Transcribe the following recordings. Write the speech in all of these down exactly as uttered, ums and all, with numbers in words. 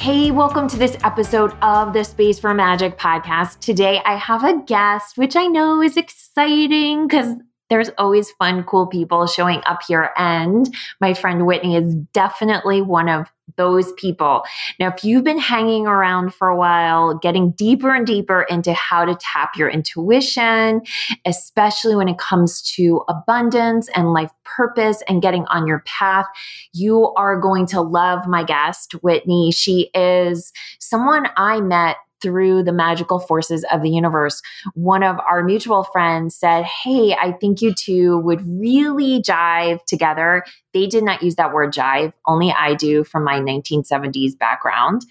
Hey, welcome to this episode of the Space for Magic podcast. Today, I have a guest, which I know is exciting because there's always fun, cool people showing up here. And my friend Whitney is definitely one of those people. Now, if you've been hanging around for a while, getting deeper and deeper into how to tap your intuition, especially when it comes to abundance and life purpose and getting on your path, you are going to love my guest, Whitney. She is someone I met through the magical forces of the universe. One of our mutual friends said, hey, I think you two would really jive together. They did not use that word jive, only I do from my nineteen seventies background.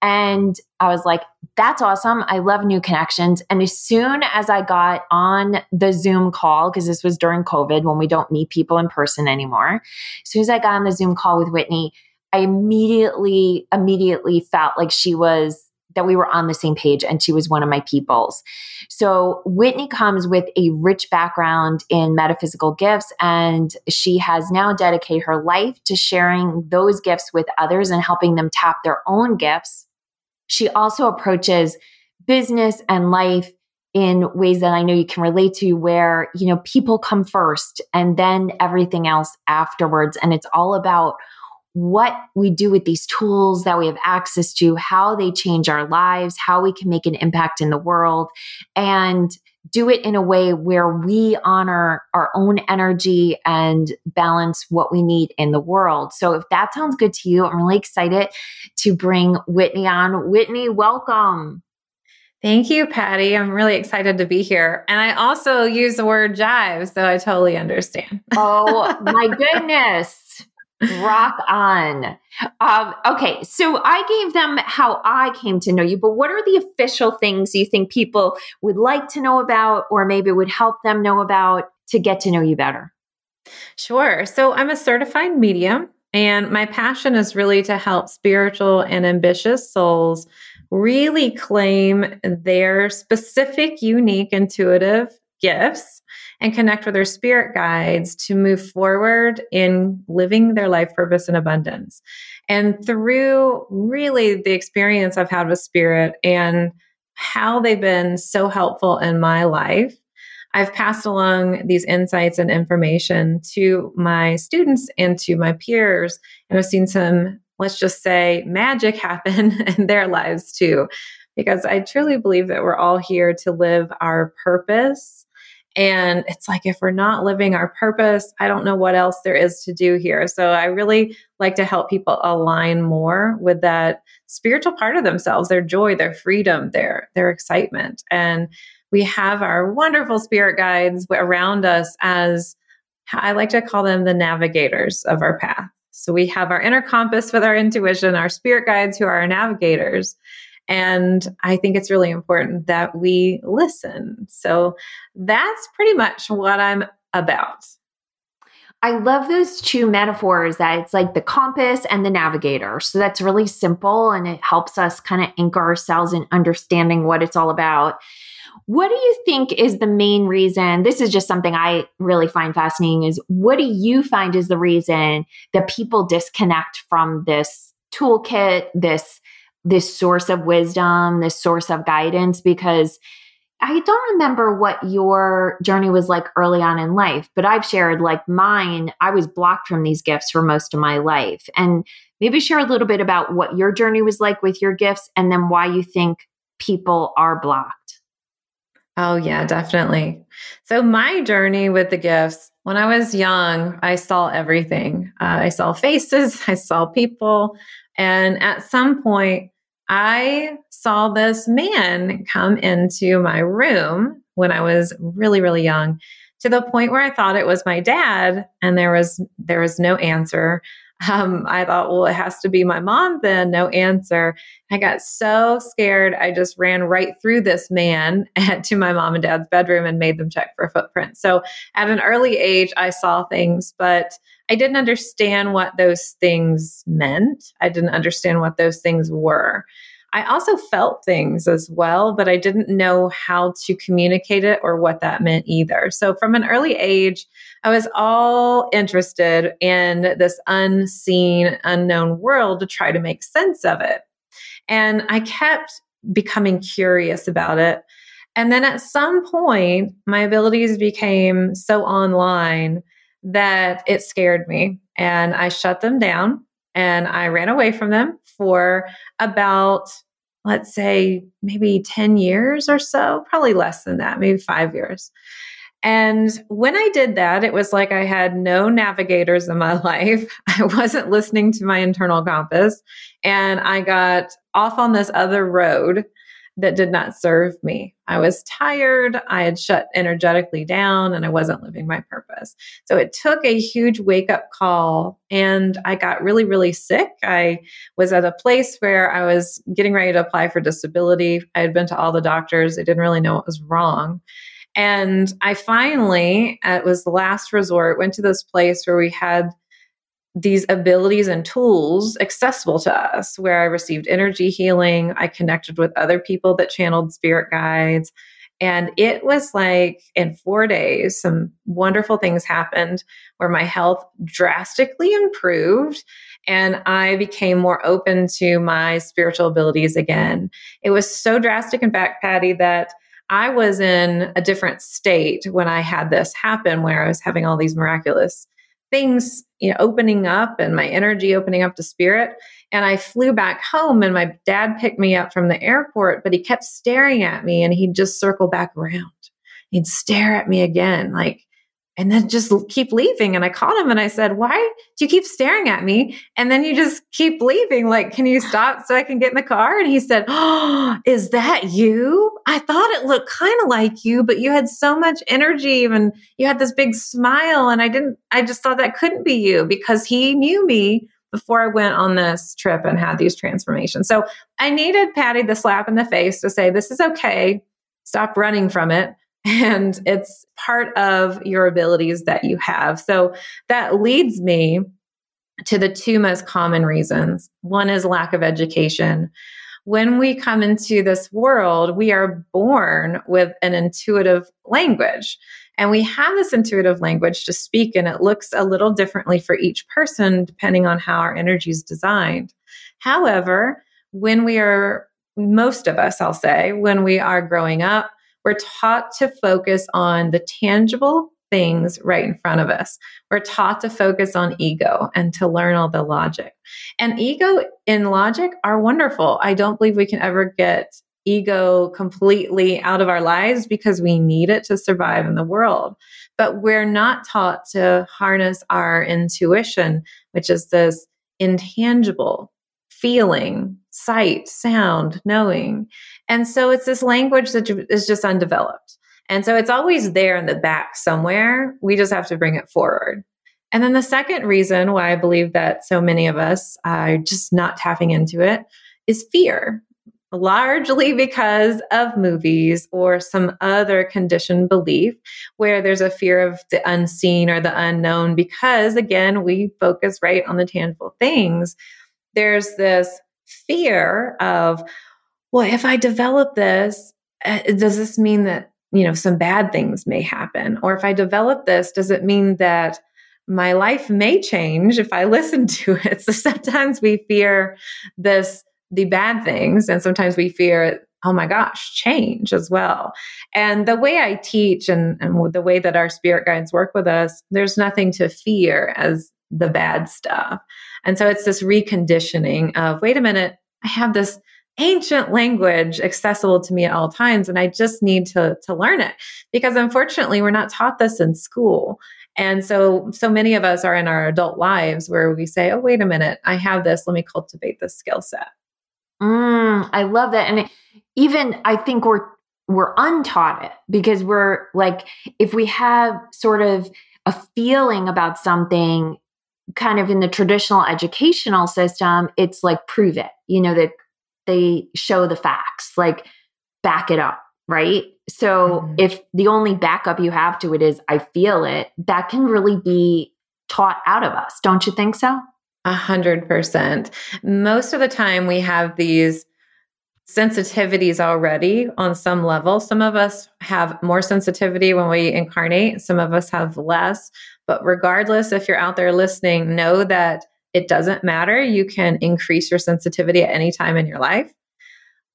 And I was like, that's awesome. I love new connections. And as soon as I got on the Zoom call, because this was during COVID when we don't meet people in person anymore, as soon as I got on the Zoom call with Whitney, I immediately, immediately felt like she was that we were on the same page and she was one of my peoples. So Whitney comes with a rich background in metaphysical gifts, and she has now dedicated her life to sharing those gifts with others and helping them tap their own gifts. She also approaches business and life in ways that I know you can relate to, where, you know, people come first and then everything else afterwards. And it's all about what we do with these tools that we have access to, how they change our lives, how we can make an impact in the world, and do it in a way where we honor our own energy and balance what we need in the world. So if that sounds good to you, I'm really excited to bring Whitney on. Whitney, welcome. Thank you, Patty. I'm really excited to be here. And I also use the word jive, so I totally understand. Oh, my goodness. Rock on. Um, okay. So I gave them how I came to know you, but what are the official things you think people would like to know about, or maybe would help them know about, to get to know you better? Sure. So I'm a certified medium, and my passion is really to help spiritual and ambitious souls really claim their specific, unique, intuitive gifts and connect with their spirit guides to move forward in living their life purpose and abundance. And through really the experience I've had with spirit and how they've been so helpful in my life, I've passed along these insights and information to my students and to my peers. And I've seen some, let's just say, magic happen in their lives too, because I truly believe that we're all here to live our purpose. And it's like, if we're not living our purpose, I don't know what else there is to do here. So I really like to help people align more with that spiritual part of themselves, their joy, their freedom, their, their excitement. And we have our wonderful spirit guides around us as, I like to call them, the navigators of our path. So we have our inner compass with our intuition, our spirit guides who are our navigators. And I think it's really important that we listen. So that's pretty much what I'm about. I love those two metaphors, that it's like the compass and the navigator. So that's really simple, and it helps us kind of anchor ourselves in understanding what it's all about. What do you think is the main reason? This is just something I really find fascinating, is what do you find is the reason that people disconnect from this toolkit, this this source of wisdom, this source of guidance? Because I don't remember what your journey was like early on in life, but I've shared, like, mine, I was blocked from these gifts for most of my life. And maybe share a little bit about what your journey was like with your gifts, and then why you think people are blocked. Oh yeah, definitely. So my journey with the gifts, when I was young, I saw everything. Uh, I saw faces, I saw people. And at some point, I saw this man come into my room when I was really, really young, to the point where I thought it was my dad, and there was there was no answer. Um, I thought, well, it has to be my mom then, no answer. I got so scared. I just ran right through this man at, to my mom and dad's bedroom and made them check for footprints. So at an early age, I saw things, but I didn't understand what those things meant. I didn't understand what those things were. I also felt things as well, but I didn't know how to communicate it or what that meant either. So from an early age, I was all interested in this unseen, unknown world to try to make sense of it. And I kept becoming curious about it. And then at some point, my abilities became so online that it scared me and I shut them down. And I ran away from them for about, let's say, maybe ten years or so, probably less than that, maybe five years. And when I did that, it was like I had no navigators in my life. I wasn't listening to my internal compass. And I got off on this other road that did not serve me. I was tired. I had shut energetically down and I wasn't living my purpose. So it took a huge wake-up call and I got really, really sick. I was at a place where I was getting ready to apply for disability. I had been to all the doctors. They didn't really know what was wrong. And I finally, it was the last resort, went to this place where we had these abilities and tools accessible to us, where I received energy healing. I connected with other people that channeled spirit guides. And it was like in four days, some wonderful things happened where my health drastically improved and I became more open to my spiritual abilities again. It was so drastic, in fact, Patty, that I was in a different state when I had this happen, where I was having all these miraculous things, you know, opening up and my energy opening up to spirit. And I flew back home and my dad picked me up from the airport, but he kept staring at me and he'd just circle back around. He'd stare at me again, like, and then just keep leaving. And I called him and I said, why do you keep staring at me? And then you just keep leaving. Like, can you stop so I can get in the car? And he said, oh, is that you? I thought it looked kind of like you, but you had so much energy and you had this big smile. And I didn't, I just thought that couldn't be you, because he knew me before I went on this trip and had these transformations. So I needed, Patty, the slap in the face to say, this is okay. Stop running from it. And it's part of your abilities that you have. So that leads me to the two most common reasons. One is lack of education. When we come into this world, we are born with an intuitive language. And we have this intuitive language to speak, and it looks a little differently for each person depending on how our energy is designed. However, when we are, most of us, I'll say, when we are growing up, we're taught to focus on the tangible things right in front of us. We're taught to focus on ego and to learn all the logic. And ego and logic are wonderful. I don't believe we can ever get ego completely out of our lives, because we need it to survive in the world. But we're not taught to harness our intuition, which is this intangible feeling, sight, sound, knowing. And so it's this language that is just undeveloped. And so it's always there in the back somewhere. We just have to bring it forward. And then the second reason why I believe that so many of us are just not tapping into it is fear, largely because of movies or some other conditioned belief where there's a fear of the unseen or the unknown, because again, we focus right on the tangible things. There's this fear of, well, if I develop this, does this mean that, you know, some bad things may happen? Or if I develop this, does it mean that my life may change if I listen to it? So sometimes we fear this, the bad things, and sometimes we fear, oh my gosh, change as well. And the way I teach and, and the way that our spirit guides work with us, there's nothing to fear as the bad stuff. And so it's this reconditioning of, wait a minute, I have this ancient language accessible to me at all times, and I just need to, to learn it, because unfortunately we're not taught this in school. And so, so many of us are in our adult lives where we say, oh, wait a minute, I have this. Let me cultivate this skill set. Mm, I love that. And it, even I think we're, we're untaught it, because we're like, if we have sort of a feeling about something, kind of in the traditional educational system, it's like, prove it, you know, that they show the facts, like back it up, right? So mm-hmm. if the only backup you have to it is, I feel it, that can really be taught out of us. Don't you think so? A hundred percent. Most of the time we have these sensitivities already on some level. Some of us have more sensitivity when we incarnate. Some of us have less. But regardless, if you're out there listening, know that it doesn't matter. You can increase your sensitivity at any time in your life.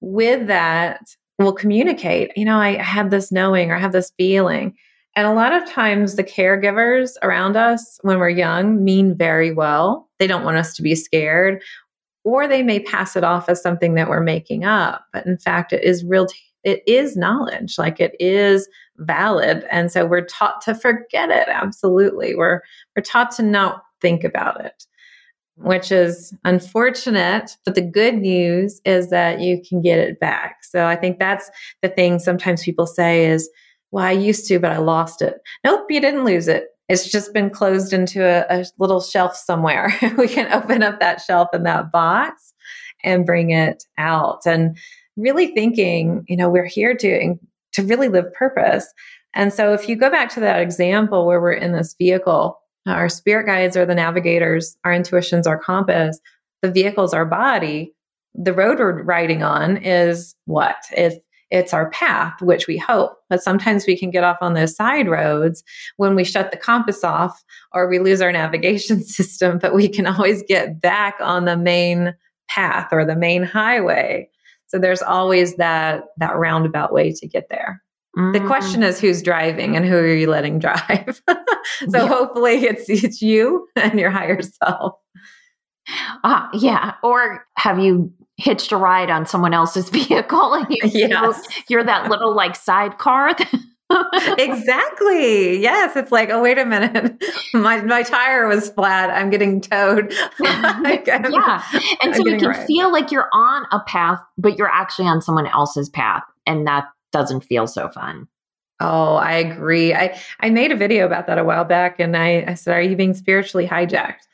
With that, we'll communicate. You know, I had this knowing or I have this feeling. And a lot of times the caregivers around us when we're young mean very well. They don't want us to be scared, or they may pass it off as something that we're making up. But in fact, it is real. T- it is knowledge, like it is valid. And so we're taught to forget it. Absolutely. We're, we're taught to not think about it, which is unfortunate. But the good news is that you can get it back. So I think that's the thing sometimes people say is, well, I used to, but I lost it. Nope, you didn't lose it. It's just been closed into a, a little shelf somewhere. We can open up that shelf and that box and bring it out. And really thinking, you know, we're here to to really live purpose. And so if you go back to that example where we're in this vehicle, our spirit guides are the navigators, our intuitions, our compass, the vehicle's our body. The road we're riding on is what? If It's our path, which we hope, but sometimes we can get off on those side roads when we shut the compass off or we lose our navigation system, but we can always get back on the main path or the main highway. So there's always that, that roundabout way to get there. Mm. The question is who's driving and who are you letting drive? So yeah. Hopefully it's, it's you and your higher self. Uh, yeah. Or have you hitched a ride on someone else's vehicle and you yes. feel, you're that little like sidecar? Exactly. Yes. It's like, oh, wait a minute. My my tire was flat. I'm getting towed. Like, I'm, yeah. And I'm so you can right. feel like you're on a path, but you're actually on someone else's path. And that doesn't feel so fun. Oh, I agree. I, I made a video about that a while back and I, I said, are you being spiritually hijacked?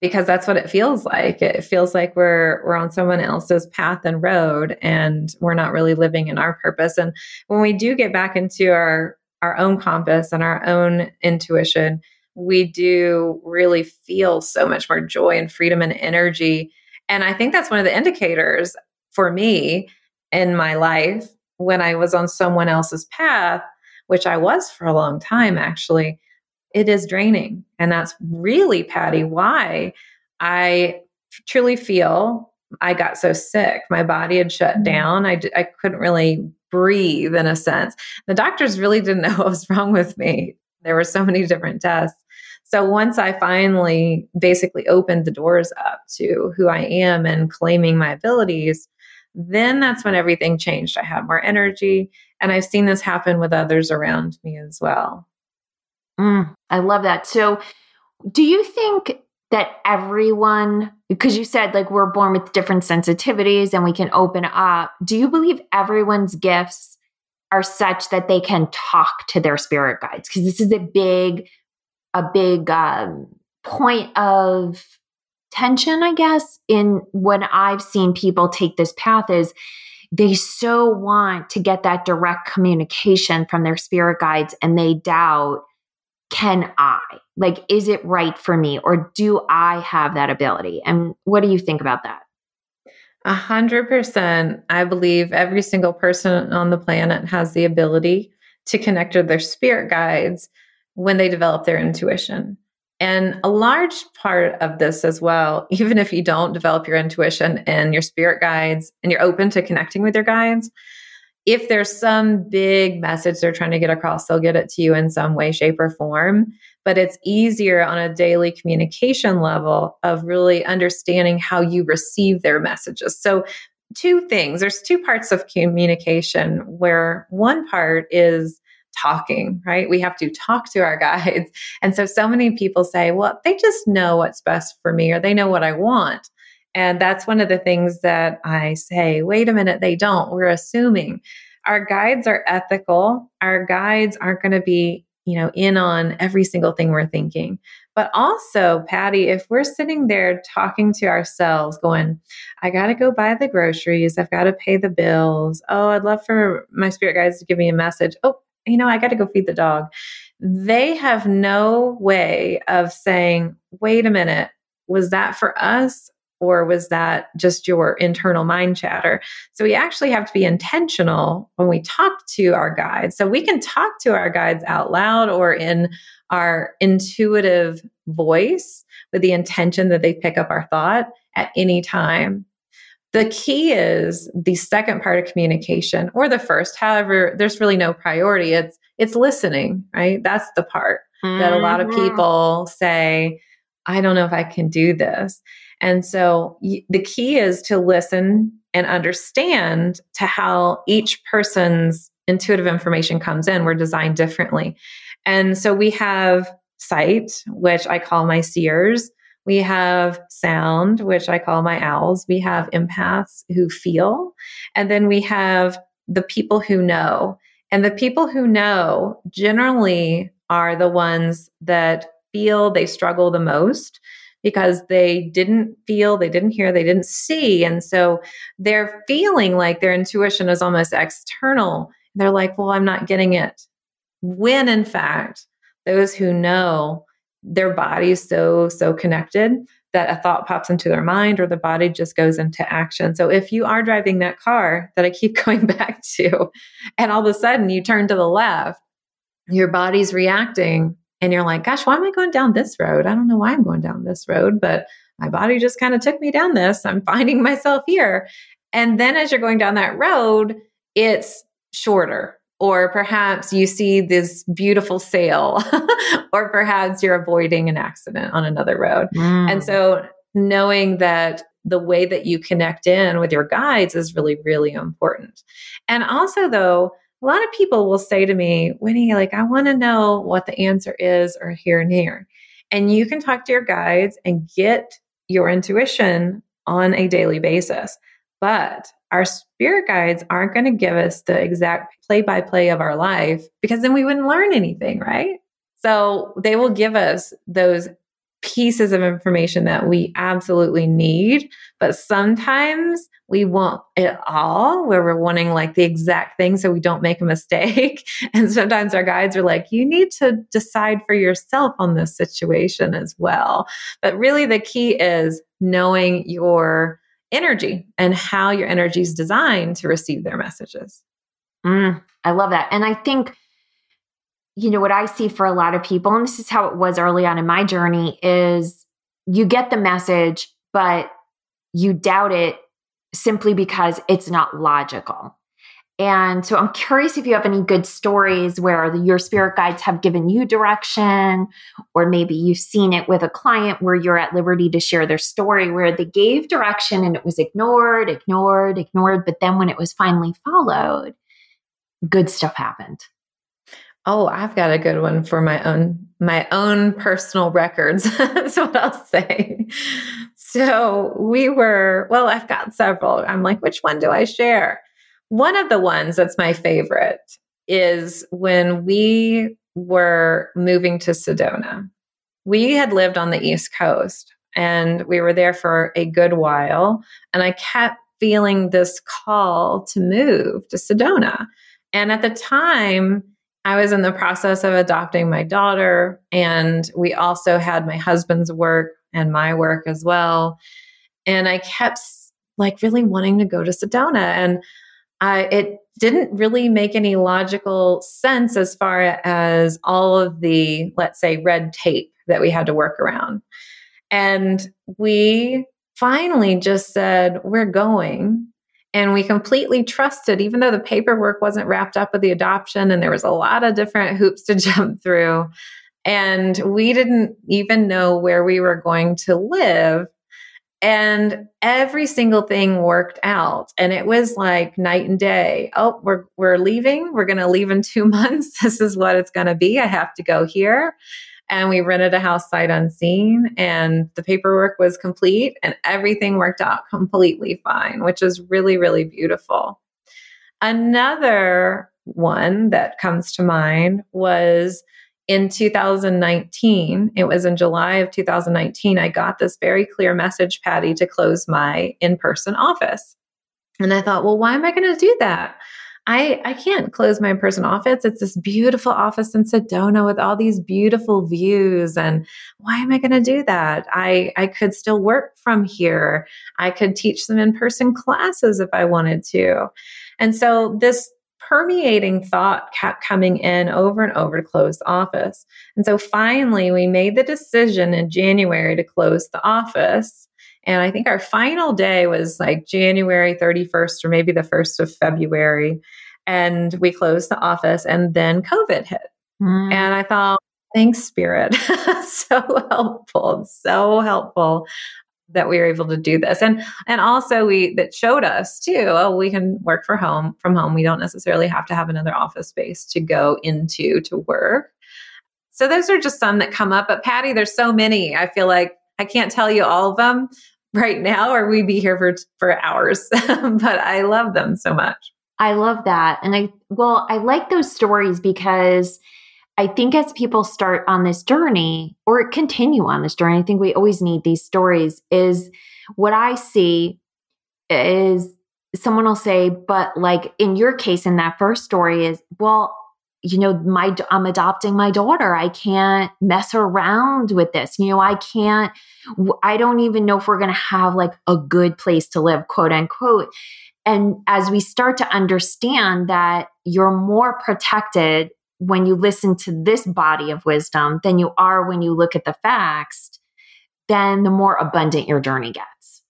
Because that's what it feels like. It feels like we're we're on someone else's path and road, and we're not really living in our purpose. And when we do get back into our, our own compass and our own intuition, we do really feel so much more joy and freedom and energy. And I think that's one of the indicators for me in my life when I was on someone else's path, which I was for a long time, actually. It is draining. And that's really, Patty, why I truly feel I got so sick. My body had shut down. I, d- I couldn't really breathe in a sense. The doctors really didn't know what was wrong with me. There were so many different tests. So once I finally basically opened the doors up to who I am and claiming my abilities, then that's when everything changed. I had more energy. And I've seen this happen with others around me as well. Mm, I love that. So do you think that everyone, because you said like we're born with different sensitivities and we can open up, do you believe everyone's gifts are such that they can talk to their spirit guides? Because this is a big, a big um, point of tension, I guess, in when I've seen people take this path is they so want to get that direct communication from their spirit guides and they doubt, can I? Like, is it right for me? Or do I have that ability? And what do you think about that? A hundred percent. I believe every single person on the planet has the ability to connect with their spirit guides when they develop their intuition. And a large part of this as well, even if you don't develop your intuition and your spirit guides and you're open to connecting with your guides, if there's some big message they're trying to get across, they'll get it to you in some way, shape, or form. But it's easier on a daily communication level of really understanding how you receive their messages. So two things, there's two parts of communication where one part is talking, right? We have to talk to our guides. And so, so many people say, well, they just know what's best for me or they know what I want. And that's one of the things that I say, wait a minute, they don't. We're assuming. Our guides are ethical. Our guides aren't going to be you know, in on every single thing we're thinking. But also, Patty, if we're sitting there talking to ourselves going, I got to go buy the groceries. I've got to pay the bills. Oh, I'd love for my spirit guides to give me a message. Oh, you know, I got to go feed the dog. They have no way of saying, wait a minute, was that for us? Or was that just your internal mind chatter? So we actually have to be intentional when we talk to our guides. So we can talk to our guides out loud or in our intuitive voice with the intention that they pick up our thought at any time. The key is the second part of communication, or the first. However, there's really no priority. It's it's listening, right? That's the part mm-hmm. that a lot of people say, I don't know if I can do this. And so y- the key is to listen and understand to how each person's intuitive information comes in. We're designed differently. And so we have sight, which I call my seers. We have sound, which I call my owls. We have empaths who feel. And then we have the people who know. And the people who know generally are the ones that feel they struggle the most, because they didn't feel, they didn't hear, they didn't see. And so they're feeling like their intuition is almost external. They're like, well, I'm not getting it. When in fact, those who know, their body's so, so connected that a thought pops into their mind or the body just goes into action. So if you are driving that car that I keep going back to, and all of a sudden you turn to the left, your body's reacting. And you're like, gosh, why am I going down this road? I don't know why I'm going down this road, but my body just kind of took me down this. I'm finding myself here. And then as you're going down that road, it's shorter. Or perhaps you see this beautiful sail, or perhaps you're avoiding an accident on another road. Mm. And so knowing that the way that you connect in with your guides is really, really important. And also though, a lot of people will say to me, Winnie, like, I want to know what the answer is, or here and here. And you can talk to your guides and get your intuition on a daily basis. But our spirit guides aren't going to give us the exact play-by-play of our life, because then we wouldn't learn anything, right? So they will give us those pieces of information that we absolutely need, but sometimes we want it all, where we're wanting like the exact thing so we don't make a mistake. And sometimes our guides are like, you need to decide for yourself on this situation as well. But really the key is knowing your energy and how your energy is designed to receive their messages. Mm, I love that. And I think, you know, what I see for a lot of people, and this is how it was early on in my journey, is you get the message, but you doubt it simply because it's not logical. And so I'm curious if you have any good stories where the, your spirit guides have given you direction, or maybe you've seen it with a client where you're at liberty to share their story, where they gave direction and it was ignored, ignored, ignored. But then when it was finally followed, good stuff happened. Oh, I've got a good one for my own, my own personal records. That's what I'll say. So we were, well, I've got several. I'm like, which one do I share? One of the ones that's my favorite is when we were moving to Sedona. We had lived on the East Coast and we were there for a good while. And I kept feeling this call to move to Sedona. And at the time, I was in the process of adopting my daughter, and we also had my husband's work and my work as well. And I kept like really wanting to go to Sedona, and I, it didn't really make any logical sense as far as all of the, let's say, red tape that we had to work around. And we finally just said, we're going. And we completely trusted, even though the paperwork wasn't wrapped up with the adoption and there was a lot of different hoops to jump through. And we didn't even know where we were going to live. And every single thing worked out. And it was like night and day. Oh, we're we're leaving. We're going to leave in two months. This is what it's going to be. I have to go here. And we rented a house sight unseen, and the paperwork was complete, and everything worked out completely fine, which is really, really beautiful. Another one that comes to mind was in two thousand nineteen, it was in July of two thousand nineteen, I got this very clear message, Patty, to close my in-person office. And I thought, well, why am I going to do that? I, I can't close my in-person office. It's this beautiful office in Sedona with all these beautiful views. And why am I going to do that? I, I could still work from here. I could teach some in-person classes if I wanted to. And so this permeating thought kept coming in over and over to close the office. And so finally, we made the decision in January to close the office. And I think our final day was like January thirty-first or maybe the first of February. And we closed the office and then COVID hit. Mm. And I thought, thanks, Spirit. So helpful. So helpful that we were able to do this. And, and also we, that showed us too, oh, we can work for home from home. We don't necessarily have to have another office space to go into to work. So those are just some that come up, but Patty, there's so many. I feel like I can't tell you all of them right now, or we'd be here for, for hours, but I love them so much. I love that. And I, well, I like those stories because I think as people start on this journey or continue on this journey, I think we always need these stories. Is what I see is someone will say, but like in your case, in that first story is, well, you know, my, I'm adopting my daughter. I can't mess around with this. You know, I can't, I don't even know if we're going to have like a good place to live, quote unquote. And as we start to understand that you're more protected when you listen to this body of wisdom than you are when you look at the facts, then the more abundant your journey gets.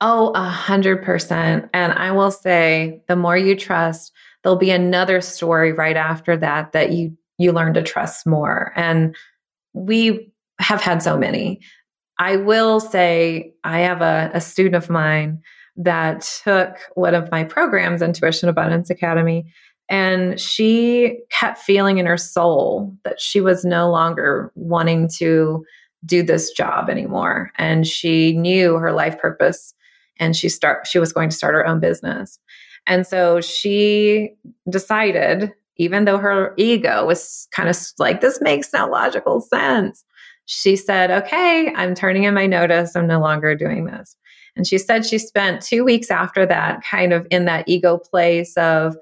Oh, a hundred percent. And I will say the more you trust, there'll be another story right after that, that you, you learn to trust more. And we have had so many. I will say I have a, a student of mine that took one of my programs, Intuition Abundance Academy, and she kept feeling in her soul that she was no longer wanting to do this job anymore. And she knew her life purpose and she start, she was going to start her own business. And so she decided, even though her ego was kind of like, this makes no logical sense, she said, okay, I'm turning in my notice. I'm no longer doing this. And she said she spent two weeks after that kind of in that ego place of,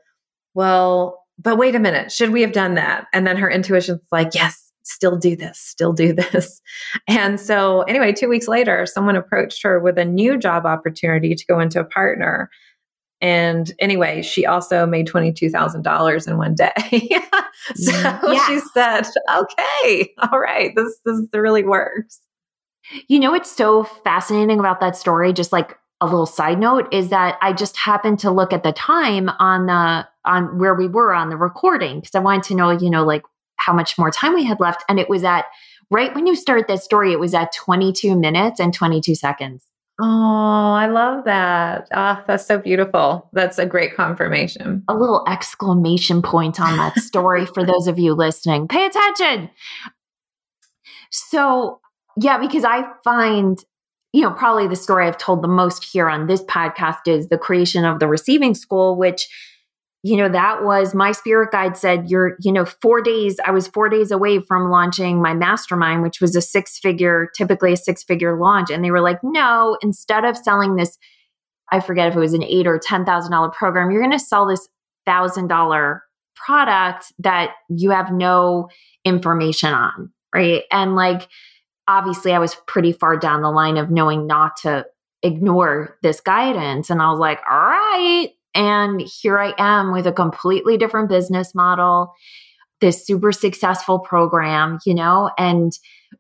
well, but wait a minute, should we have done that? And then her intuition's like, yes, still do this, still do this. And so anyway, two weeks later, someone approached her with a new job opportunity to go into a partner. And anyway, she also made twenty-two thousand dollars in one day. So yeah. She said, okay, all right, this, this really works. You know, what's so fascinating about that story, just like a little side note, is that I just happened to look at the time on the, on where we were on the recording, because I wanted to know, you know, like how much more time we had left. And it was at, right when you start that story, it was at twenty-two minutes and twenty-two seconds. Oh, I love that. Ah, oh, that's so beautiful. That's a great confirmation. A little exclamation point on that story for those of you listening. Pay attention. So, yeah, because I find, you know, probably the story I've told the most here on this podcast is the creation of the Receiving School, which, you know, that was my spirit guide said, you're, you know, four days, I was four days away from launching my mastermind, which was a six figure, typically a six figure launch. And they were like, no, instead of selling this, I forget if it was an eight or ten thousand dollars program, you're going to sell this thousand dollar product that you have no information on. Right. And like, obviously I was pretty far down the line of knowing not to ignore this guidance. And I was like, all right. And here I am with a completely different business model, this super successful program, you know, and,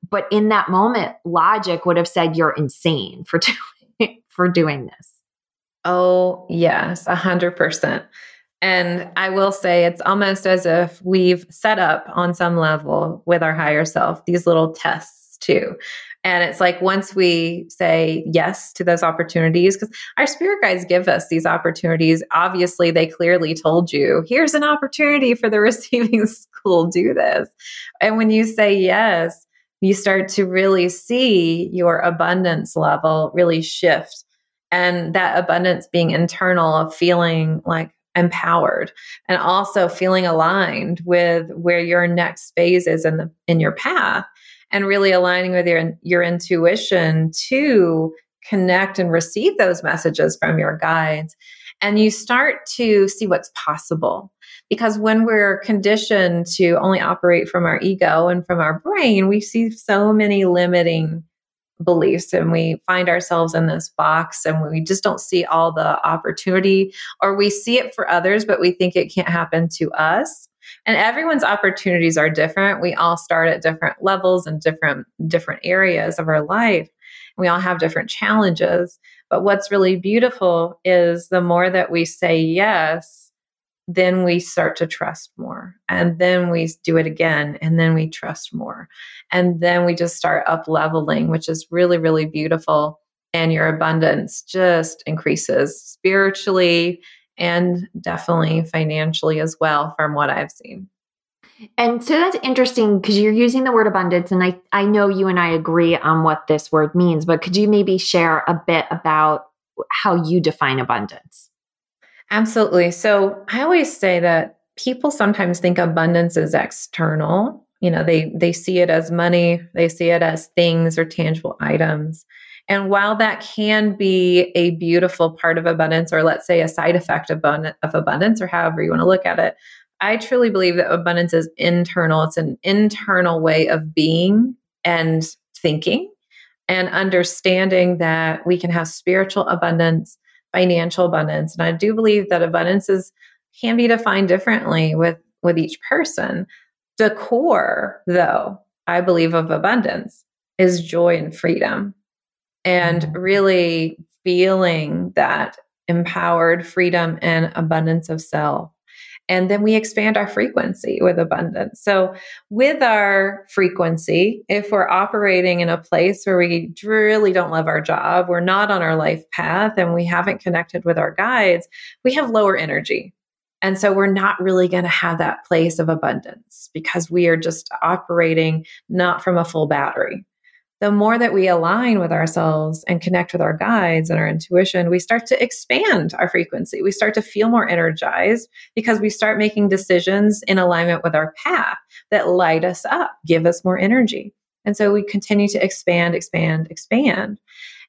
but in that moment, logic would have said, you're insane for doing, for doing this. Oh, yes, a hundred percent. And I will say it's almost as if we've set up on some level with our higher self, these little tests too. And it's like, once we say yes to those opportunities, because our spirit guides give us these opportunities, obviously they clearly told you, here's an opportunity for the Receiving School, do this. And when you say yes, you start to really see your abundance level really shift. And that abundance being internal of feeling like, empowered and also feeling aligned with where your next phase is in the, in your path, and really aligning with your, your intuition to connect and receive those messages from your guides. And you start to see what's possible, because when we're conditioned to only operate from our ego and from our brain, we see so many limiting beliefs, and we find ourselves in this box, and we just don't see all the opportunity, or we see it for others, but we think it can't happen to us. And everyone's opportunities are different. We all start at different levels and different, different areas of our life. We all have different challenges. But what's really beautiful is the more that we say yes, then we start to trust more. And then we do it again. And then we trust more. And then we just start up leveling, which is really, really beautiful. And your abundance just increases spiritually and definitely financially as well, from what I've seen. And so that's interesting, because you're using the word abundance, and I, I know you and I agree on what this word means, but could you maybe share a bit about how you define abundance? Absolutely. So I always say that people sometimes think abundance is external. You know, they, they see it as money, they see it as things or tangible items. And while that can be a beautiful part of abundance, or let's say a side effect of abundance, or however you want to look at it, I truly believe that abundance is internal. It's an internal way of being and thinking, and understanding that we can have spiritual abundance, financial abundance. And I do believe that abundance is, can be defined differently with, with each person. The core, though, I believe, of abundance is joy and freedom, and really feeling that empowered freedom and abundance of self. And then we expand our frequency with abundance. So with our frequency, if we're operating in a place where we really don't love our job, we're not on our life path, and we haven't connected with our guides, we have lower energy. And so we're not really going to have that place of abundance, because we are just operating not from a full battery. The more that we align with ourselves and connect with our guides and our intuition, we start to expand our frequency. We start to feel more energized, because we start making decisions in alignment with our path that light us up, give us more energy. And so we continue to expand, expand, expand.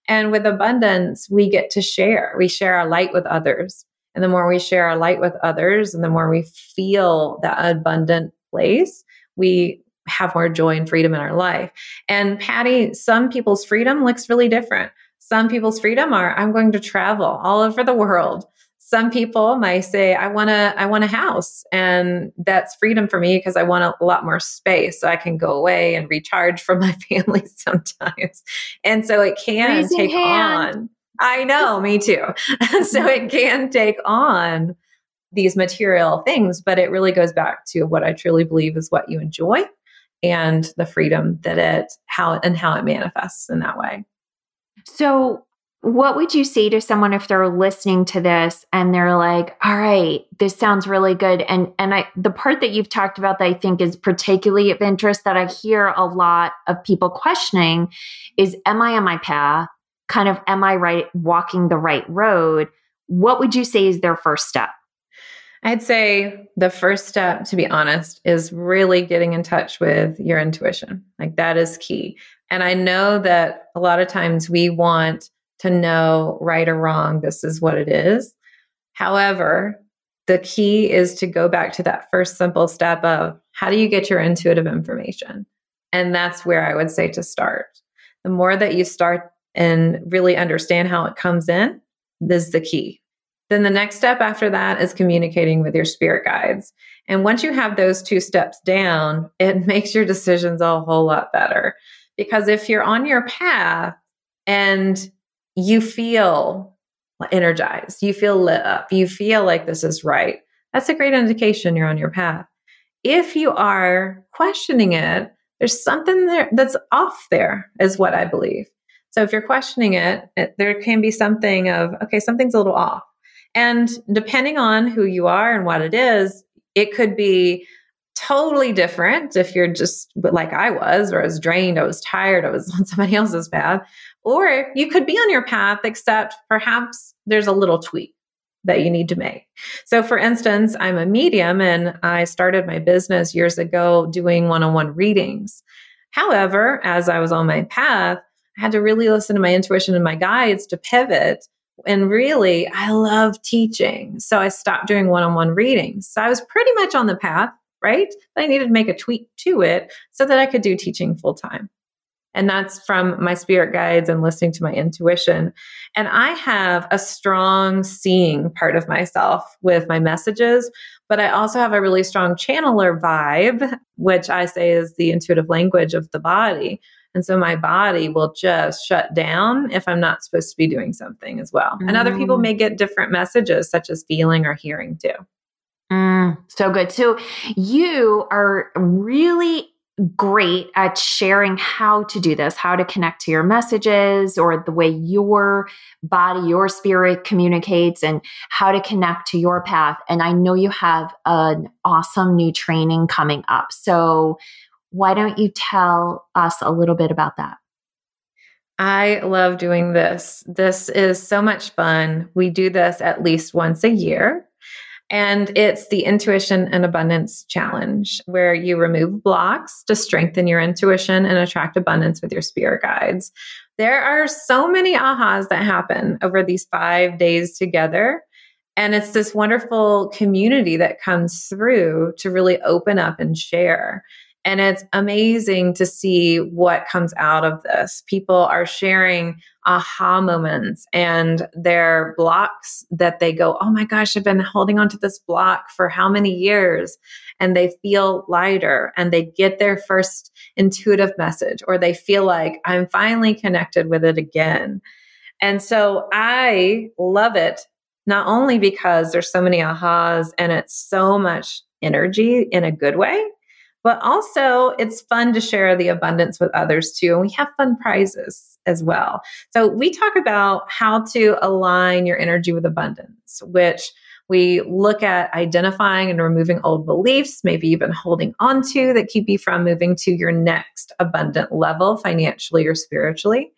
And with abundance, we get to share. We share our light with others. And the more we share our light with others, and the more we feel that abundant place, we have more joy and freedom in our life. And Patty, some people's freedom looks really different. Some people's freedom are, I'm going to travel all over the world. Some people might say, I want to, I want a house. And that's freedom for me, because I want a lot more space so I can go away and recharge from my family sometimes. And so it can Raising take hand. on, I know, me too. So it can take on these material things, but it really goes back to what I truly believe is what you enjoy, and the freedom that it, how, and how it manifests in that way. So what would you say to someone if they're listening to this and they're like, all right, this sounds really good. And, and I, the part that you've talked about that I think is particularly of interest, that I hear a lot of people questioning, is, am I on my path? Kind of, am I right, walking the right road? What would you say is their first step? I'd say the first step, to be honest, is really getting in touch with your intuition. Like, that is key. And I know that a lot of times we want to know right or wrong, this is what it is. However, the key is to go back to that first simple step of, how do you get your intuitive information? And that's where I would say to start. The more that you start and really understand how it comes in, this is the key. Then the next step after that is communicating with your spirit guides. And once you have those two steps down, it makes your decisions a whole lot better. Because if you're on your path and you feel energized, you feel lit up, you feel like this is right, that's a great indication you're on your path. If you are questioning it, there's something there that's off there, is what I believe. So if you're questioning it, it there can be something of, okay, something's a little off. And depending on who you are and what it is, it could be totally different if you're just like I was, or I was drained, I was tired, I was on somebody else's path. Or you could be on your path, except perhaps there's a little tweak. that you need to make. So for instance, I'm a medium and I started my business years ago doing one-on-one readings. However, as I was on my path, I had to really listen to my intuition and my guides to pivot. And really, I love teaching. So I stopped doing one-on-one readings. So I was pretty much on the path, right? But I needed to make a tweak to it so that I could do teaching full-time. And that's from my spirit guides and listening to my intuition. And I have a strong seeing part of myself with my messages, but I also have a really strong channeler vibe, which I say is the intuitive language of the body. And so my body will just shut down if I'm not supposed to be doing something as well. Mm. And other people may get different messages, such as feeling or hearing too. Mm, so good. So you are really great at sharing how to do this, how to connect to your messages or the way your body, your spirit communicates and how to connect to your path. And I know you have an awesome new training coming up. So why don't you tell us a little bit about that? I love doing this. This is so much fun. We do this at least once a year. And it's the Intuition and Abundance Challenge, where you remove blocks to strengthen your intuition and attract abundance with your spirit guides. There are so many ahas that happen over these five days together. And it's this wonderful community that comes through to really open up and share. And it's amazing to see what comes out of this. People are sharing aha moments and their blocks that they go, oh my gosh, I've been holding on to this block for how many years? And they feel lighter and they get their first intuitive message, or they feel like I'm finally connected with it again. And so I love it, not only because there's so many ahas and it's so much energy in a good way, but also it's fun to share the abundance with others too. And we have fun prizes as well. So we talk about how to align your energy with abundance, which we look at identifying and removing old beliefs, maybe you've been holding on to that keep you from moving to your next abundant level financially or spiritually.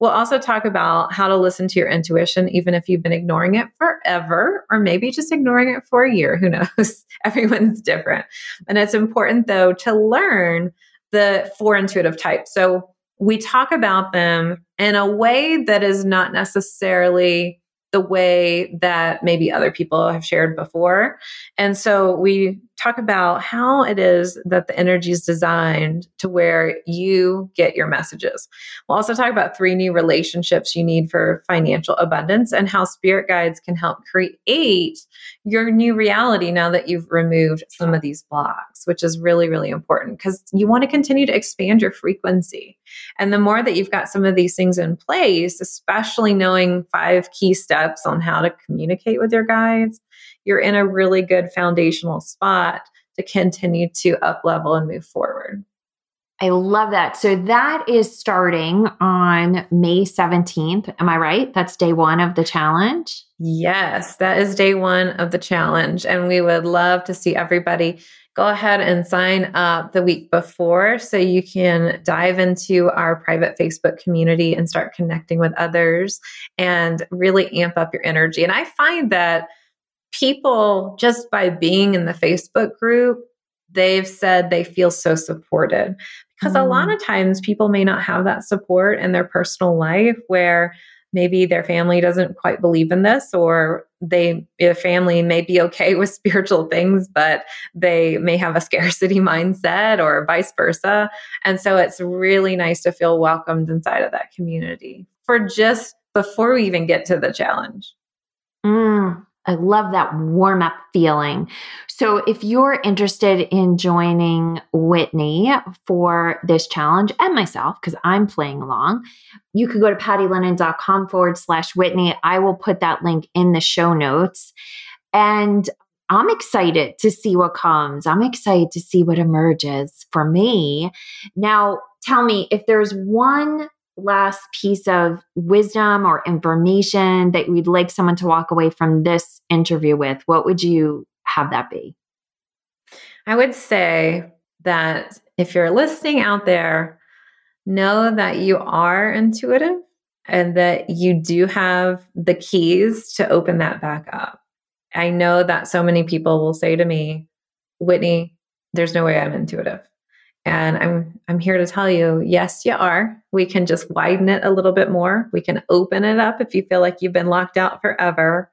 We'll also talk about how to listen to your intuition, even if you've been ignoring it forever, or maybe just ignoring it for a year. Who knows? Everyone's different. And it's important, though, to learn the four intuitive types. So we talk about them in a way that is not necessarily the way that maybe other people have shared before. And so we talk about how it is that the energy is designed to where you get your messages. We'll also talk about three new relationships you need for financial abundance and how spirit guides can help create your new reality now that you've removed some of these blocks, which is really, really important because you want to continue to expand your frequency. And the more that you've got some of these things in place, especially knowing five key steps on how to communicate with your guides, you're in a really good foundational spot to continue to up level and move forward. I love that. So that is starting on May seventeenth. Am I right? That's day one of the challenge. Yes, that is day one of the challenge. And we would love to see everybody go ahead and sign up the week before so you can dive into our private Facebook community and start connecting with others and really amp up your energy. And I find that people, just by being in the Facebook group, they've said they feel so supported because mm. a lot of times people may not have that support in their personal life where maybe their family doesn't quite believe in this, or they, their family may be okay with spiritual things, but they may have a scarcity mindset or vice versa. And so it's really nice to feel welcomed inside of that community for just before we even get to the challenge. Mm. I love that warm up feeling. So if you're interested in joining Whitney for this challenge and myself, because I'm playing along, you can go to patty lennon dot com forward slash Whitney. I will put that link in the show notes. And I'm excited to see what comes. I'm excited to see what emerges for me. Now, tell me if there's one last piece of wisdom or information that we'd like someone to walk away from this interview with, what would you have that be? I would say that if you're listening out there, know that you are intuitive and that you do have the keys to open that back up. I know that so many people will say to me, Whitney, there's no way I'm intuitive. And I'm, I'm here to tell you, yes, you are. We can just widen it a little bit more. We can open it up if you feel like you've been locked out forever.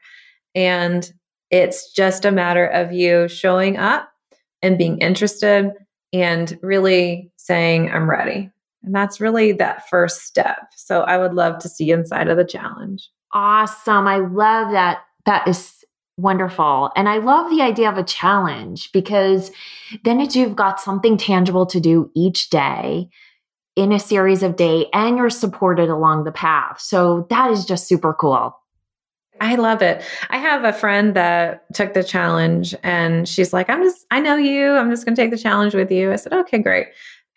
And it's just a matter of you showing up and being interested and really saying, I'm ready. And that's really that first step. So I would love to see inside of the challenge. Awesome. I love that. That is wonderful. And I love the idea of a challenge, because then it's, you've got something tangible to do each day in a series of day, and you're supported along the path. So that is just super cool. I love it. I have a friend that took the challenge and she's like, I'm just, I know you, I'm just going to take the challenge with you. I said, okay, great.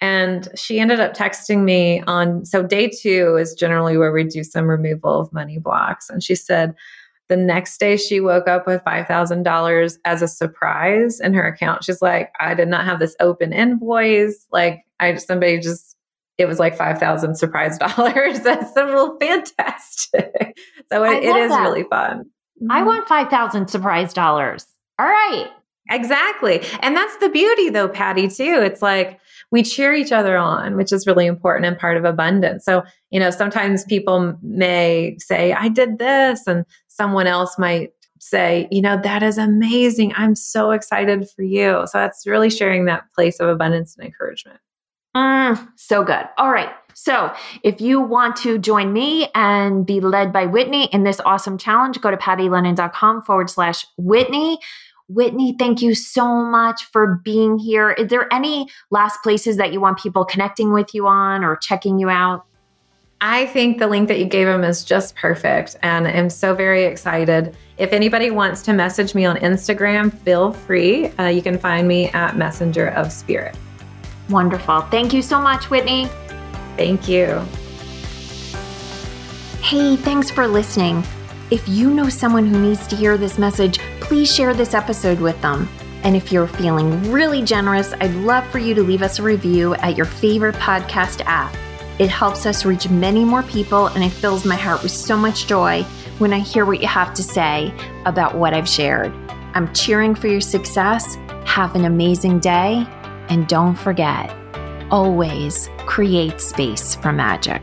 And she ended up texting me on, so day two is generally where we do some removal of money blocks. And she said, the next day she woke up with five thousand dollars as a surprise in her account. She's like, I did not have this open invoice. Like I, somebody just, it was like five thousand surprise dollars. That's a little fantastic. So it, it is that. Really fun. I want five thousand surprise dollars. All right. Exactly. And that's the beauty though, Patty, too. It's like we cheer each other on, which is really important and part of abundance. So, you know, sometimes people may say, I did this. And someone else might say, you know, that is amazing. I'm so excited for you. So that's really sharing that place of abundance and encouragement. Mm, so good. All right. So if you want to join me and be led by Whitney in this awesome challenge, go to pattylennon.com forward slash Whitney. Whitney, thank you so much for being here. Is there any last places that you want people connecting with you on or checking you out? I think the link that you gave them is just perfect. And I'm so very excited. If anybody wants to message me on Instagram, feel free. Uh, you can find me at Messenger of Spirit. Wonderful. Thank you so much, Whitney. Thank you. Hey, thanks for listening. If you know someone who needs to hear this message, please share this episode with them. And if you're feeling really generous, I'd love for you to leave us a review at your favorite podcast app. It helps us reach many more people, and it fills my heart with so much joy when I hear what you have to say about what I've shared. I'm cheering for your success. Have an amazing day. And don't forget, always create space for magic.